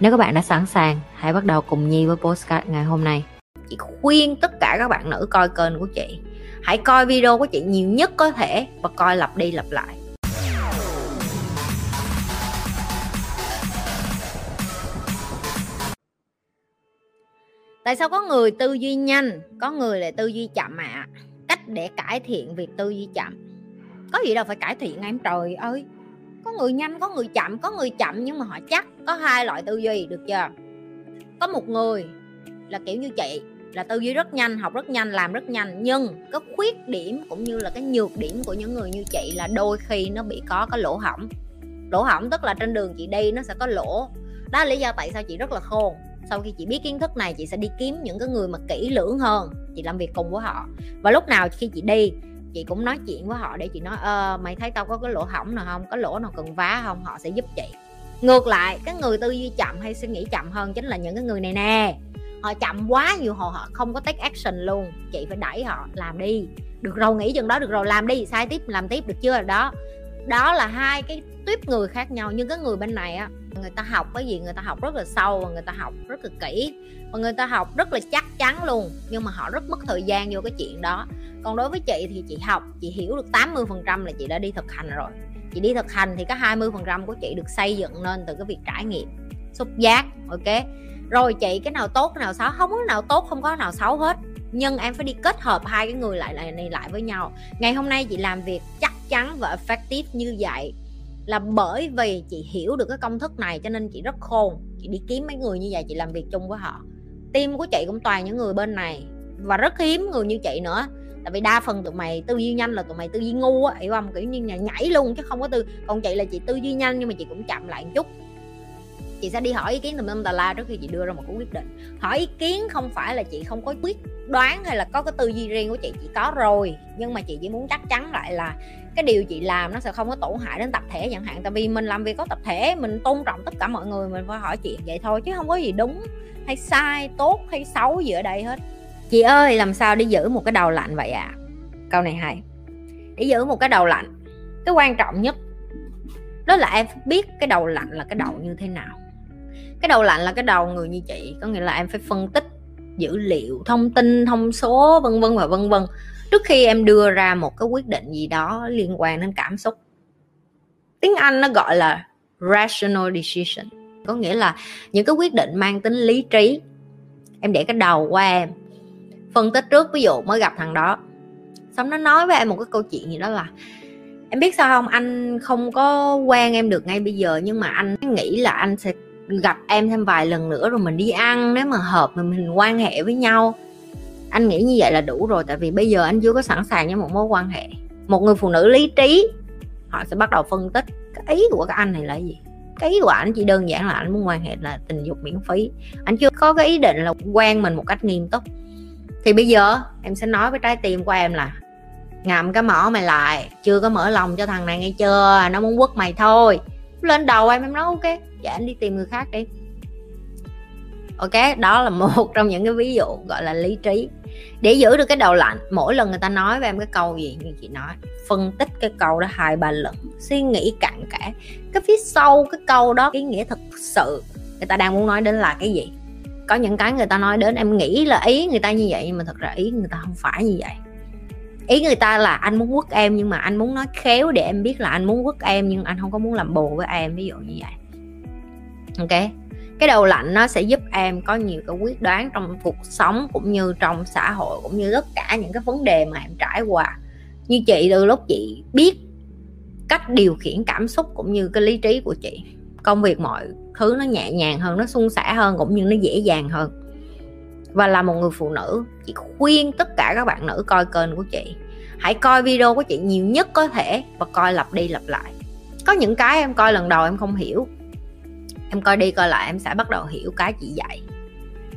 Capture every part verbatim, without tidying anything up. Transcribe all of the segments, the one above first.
Nếu các bạn đã sẵn sàng, hãy bắt đầu cùng Nhi với podcast ngày hôm nay. Chị khuyên tất cả các bạn nữ coi kênh của chị, hãy coi video của chị nhiều nhất có thể và coi lặp đi lặp lại. Tại sao có người tư duy nhanh, có người lại tư duy chậm ạ? À? Cách để cải thiện việc tư duy chậm. Có gì đâu phải cải thiện em trời ơi. Có người nhanh, có người chậm, có người chậm nhưng mà họ chắc. Có hai loại tư duy, được chưa? Có một người là kiểu như chị, là tư duy rất nhanh, học rất nhanh, làm rất nhanh. Nhưng cái khuyết điểm cũng như là cái nhược điểm của những người như chị là đôi khi nó bị có cái lỗ hổng. Lỗ hổng tức là trên đường chị đi nó sẽ có lỗ. Đó là lý do tại sao chị rất là khôn. Sau khi chị biết kiến thức này, chị sẽ đi kiếm những cái người mà kỹ lưỡng hơn, chị làm việc cùng với họ. Và lúc nào khi chị đi, chị cũng nói chuyện với họ để chị nói ờ, mày thấy tao có cái lỗ hổng nào không, có lỗ nào cần vá không, họ sẽ giúp chị. Ngược lại, cái người tư duy chậm hay suy nghĩ chậm hơn chính là những cái người này nè. Họ chậm quá nhiều, hồi họ không có take action luôn. Chị phải đẩy họ làm đi, được rồi, nghĩ chừng đó, được rồi, làm đi, sai tiếp, làm tiếp, được chưa? Đó đó là hai cái tuyếp người khác nhau. Nhưng cái người bên này á, người ta học cái gì, người ta học rất là sâu, người ta học rất là kỹ và người ta học rất là chắc chắn luôn, nhưng mà họ rất mất thời gian vô cái chuyện đó. Còn đối với chị thì chị học, chị hiểu được tám mươi phần trăm là chị đã đi thực hành rồi. Chị đi thực hành thì có hai mươi phần trăm của chị được xây dựng lên từ cái việc trải nghiệm, xúc giác, ok. Rồi chị cái nào tốt, cái nào xấu, không có nào tốt, không có nào xấu hết. Nhưng em phải đi kết hợp hai cái người lại này lại, lại với nhau. Ngày hôm nay chị làm việc chắc chắn và effective như vậy là bởi vì chị hiểu được cái công thức này, cho nên chị rất khôn. Chị đi kiếm mấy người như vậy, chị làm việc chung với họ. Team của chị cũng toàn những người bên này và rất hiếm người như chị nữa. Tại vì đa phần tụi mày tư duy nhanh là tụi mày tư duy ngu á, hiểu không? Kiểu như là nhảy luôn chứ không có tư. Còn chị là chị tư duy nhanh nhưng mà chị cũng chậm lại một chút. Chị sẽ đi hỏi ý kiến tùm lum tà la trước khi chị đưa ra một cái quyết định. Hỏi ý kiến không phải là chị không có quyết đoán hay là có cái tư duy riêng của chị, chị có rồi. Nhưng mà chị chỉ muốn chắc chắn lại là cái điều chị làm nó sẽ không có tổn hại đến tập thể chẳng hạn. Tại vì mình làm việc có tập thể, mình tôn trọng tất cả mọi người, mình phải hỏi chuyện vậy thôi chứ không có gì đúng hay sai, tốt hay xấu gì ở đây hết. Chị ơi, làm sao để giữ một cái đầu lạnh vậy ạ? À? Câu này hay. Để giữ một cái đầu lạnh, cái quan trọng nhất đó là em biết cái đầu lạnh là cái đầu như thế nào. Cái đầu lạnh là cái đầu người như chị, có nghĩa là em phải phân tích dữ liệu, thông tin, thông số, vân vân và vân vân trước khi em đưa ra một cái quyết định gì đó liên quan đến cảm xúc. Tiếng Anh nó gọi là rational decision, có nghĩa là những cái quyết định mang tính lý trí. Em để cái đầu qua em phân tích trước. Ví dụ mới gặp thằng đó, xong nó nói với em một cái câu chuyện gì đó là em biết sao không, anh không có quen em được ngay bây giờ, nhưng mà anh nghĩ là anh sẽ gặp em thêm vài lần nữa rồi mình đi ăn, nếu mà hợp mình, mình quan hệ với nhau. Anh nghĩ như vậy là đủ rồi, tại vì bây giờ anh chưa có sẵn sàng với một mối quan hệ. Một người phụ nữ lý trí, họ sẽ bắt đầu phân tích cái ý của cái anh này là gì. Cái ý của anh chỉ đơn giản là anh muốn quan hệ là tình dục miễn phí, anh chưa có cái ý định là quen mình một cách nghiêm túc. Thì bây giờ em sẽ nói với trái tim của em là ngậm cái mỏ mày lại, chưa có mở lòng cho thằng này nghe chưa, nó muốn quất mày thôi. Lên đầu em em nói ok, dạ anh đi tìm người khác đi. Ok, đó là một trong những cái ví dụ gọi là lý trí. Để giữ được cái đầu lạnh, mỗi lần người ta nói với em cái câu gì như chị nói, phân tích cái câu đó hai ba lần, suy nghĩ cặn kẽ cái phía sau cái câu đó, ý nghĩa thật sự người ta đang muốn nói đến là cái gì. Có những cái người ta nói đến em nghĩ là ý người ta như vậy, nhưng mà thật ra ý người ta không phải như vậy. Ý người ta là anh muốn quất em, nhưng mà anh muốn nói khéo để em biết là anh muốn quất em, nhưng anh không có muốn làm bồ với em, ví dụ như vậy. Ok, cái đầu lạnh nó sẽ giúp em có nhiều cái quyết đoán trong cuộc sống, cũng như trong xã hội, cũng như tất cả những cái vấn đề mà em trải qua. Như chị, từ lúc chị biết cách điều khiển cảm xúc cũng như cái lý trí của chị, công việc mọi thứ nó nhẹ nhàng hơn, nó suôn sẻ hơn, cũng như nó dễ dàng hơn. Và là một người phụ nữ, chị khuyên tất cả các bạn nữ coi kênh của chị, hãy coi video của chị nhiều nhất có thể và coi lặp đi lặp lại. Có những cái em coi lần đầu em không hiểu, em coi đi coi lại em sẽ bắt đầu hiểu cái chị dạy.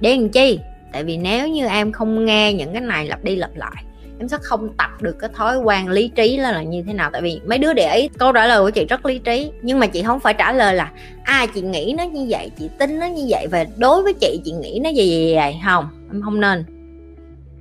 Để làm chi? Tại vì nếu như em không nghe những cái này lặp đi lặp lại, em sẽ không tập được cái thói quen lý trí là, là như thế nào. Tại vì mấy đứa để ý câu trả lời của chị rất lý trí, nhưng mà chị không phải trả lời là à chị nghĩ nó như vậy, chị tin nó như vậy, và đối với chị, chị nghĩ nó gì vậy. Không, em không nên.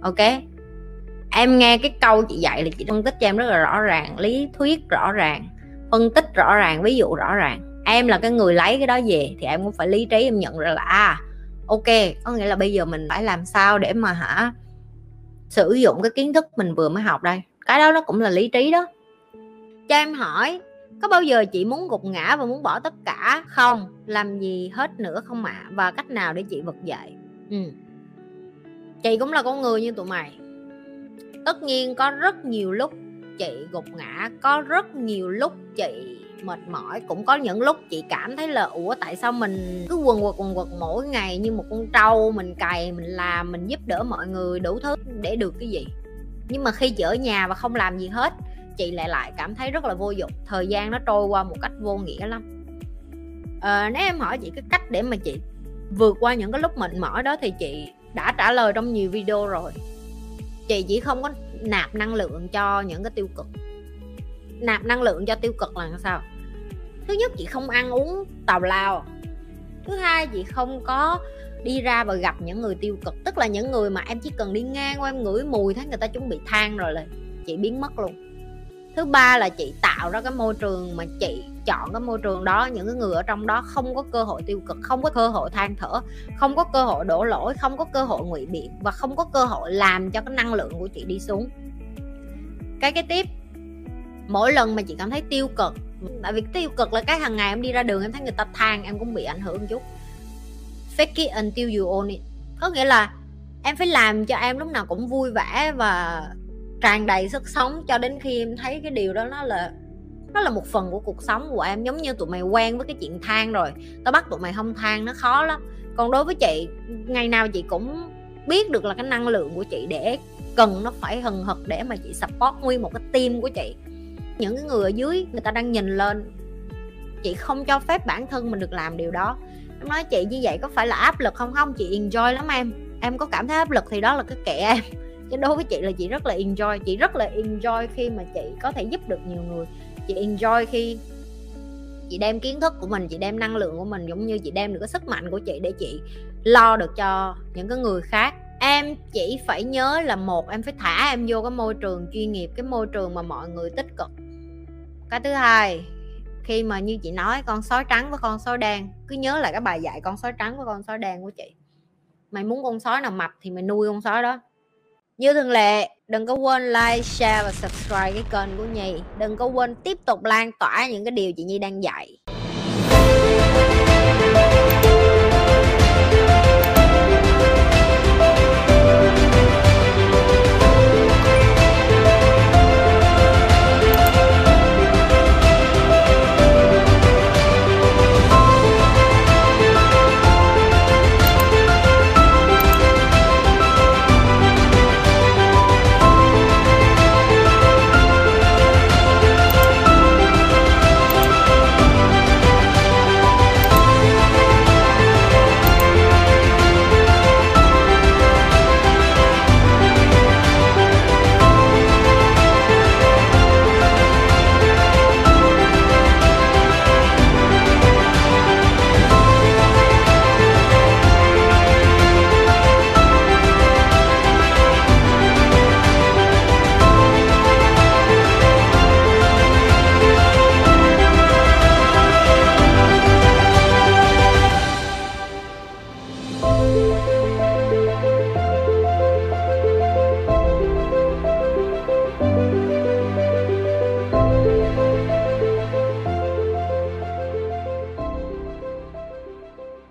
Ok, em nghe cái câu chị dạy là chị phân tích cho em rất là rõ ràng, lý thuyết rõ ràng, phân tích rõ ràng, ví dụ rõ ràng. Em là cái người lấy cái đó về thì em cũng phải lý trí, em nhận ra là à ok, có nghĩa là bây giờ mình phải làm sao để mà hả sử dụng cái kiến thức mình vừa mới học đây. Cái đó nó cũng là lý trí đó. Cho em hỏi, có bao giờ chị muốn gục ngã và muốn bỏ tất cả không? Làm gì hết nữa không ạ? À? Và cách nào để chị vực dậy? Ừ. Chị cũng là con người như tụi mày. Tất nhiên có rất nhiều lúc chị gục ngã, có rất nhiều lúc chị mệt mỏi, cũng có những lúc chị cảm thấy là ủa tại sao mình cứ quần quật quần quật mỗi ngày như một con trâu, mình cày, mình làm, mình giúp đỡ mọi người đủ thứ để được cái gì. Nhưng mà khi chị ở nhà và không làm gì hết, chị lại lại cảm thấy rất là vô dụng, thời gian nó trôi qua một cách vô nghĩa lắm. À, nếu em hỏi chị cái cách để mà chị vượt qua những cái lúc mệt mỏi đó thì chị đã trả lời trong nhiều video rồi. Chị chỉ không có nạp năng lượng cho những cái tiêu cực. Nạp năng lượng cho tiêu cực là sao? Thứ nhất, chị không ăn uống tào lao. Thứ hai, chị không có đi ra và gặp những người tiêu cực, tức là những người mà em chỉ cần đi ngang qua em ngửi mùi thấy người ta chuẩn bị than rồi là chị biến mất luôn. Thứ ba là chị tạo ra cái môi trường mà chị chọn cái môi trường đó, những cái người ở trong đó không có cơ hội tiêu cực, không có cơ hội than thở, không có cơ hội đổ lỗi, không có cơ hội ngụy biện, và không có cơ hội làm cho cái năng lượng của chị đi xuống. Cái cái tiếp, mỗi lần mà chị cảm thấy tiêu cực, tại vì tiêu cực là cái hàng ngày em đi ra đường em thấy người ta than em cũng bị ảnh hưởng một chút. Fake it until you own it, có nghĩa là em phải làm cho em lúc nào cũng vui vẻ và tràn đầy sức sống cho đến khi em thấy cái điều đó nó là nó là một phần của cuộc sống của em. Giống như tụi mày quen với cái chuyện than rồi, tao bắt tụi mày không than nó khó lắm. Còn đối với chị, ngày nào chị cũng biết được là cái năng lượng của chị để cần nó phải hừng hực để mà chị support nguyên một cái team của chị. Những cái người ở dưới người ta đang nhìn lên, chị không cho phép bản thân mình được làm điều đó. Em nói chị như vậy có phải là áp lực không? Không, chị enjoy lắm em. Em có cảm thấy áp lực thì đó là cái kệ em, chứ đối với chị là chị rất là enjoy. Chị rất là enjoy khi mà chị có thể giúp được nhiều người. Chị enjoy khi chị đem kiến thức của mình, chị đem năng lượng của mình, giống như chị đem được cái sức mạnh của chị để chị lo được cho những cái người khác. Em chỉ phải nhớ là một, em phải thả em vô cái môi trường chuyên nghiệp, cái môi trường mà mọi người tích cực. Cái thứ hai, khi mà như chị nói con sói trắng với con sói đen, cứ nhớ lại cái bài dạy con sói trắng với con sói đen của chị. Mày muốn con sói nào mập thì mày nuôi con sói đó. Như thường lệ, đừng có quên like, share và subscribe cái kênh của Nhi. Đừng có quên tiếp tục lan tỏa những cái điều chị Nhi đang dạy.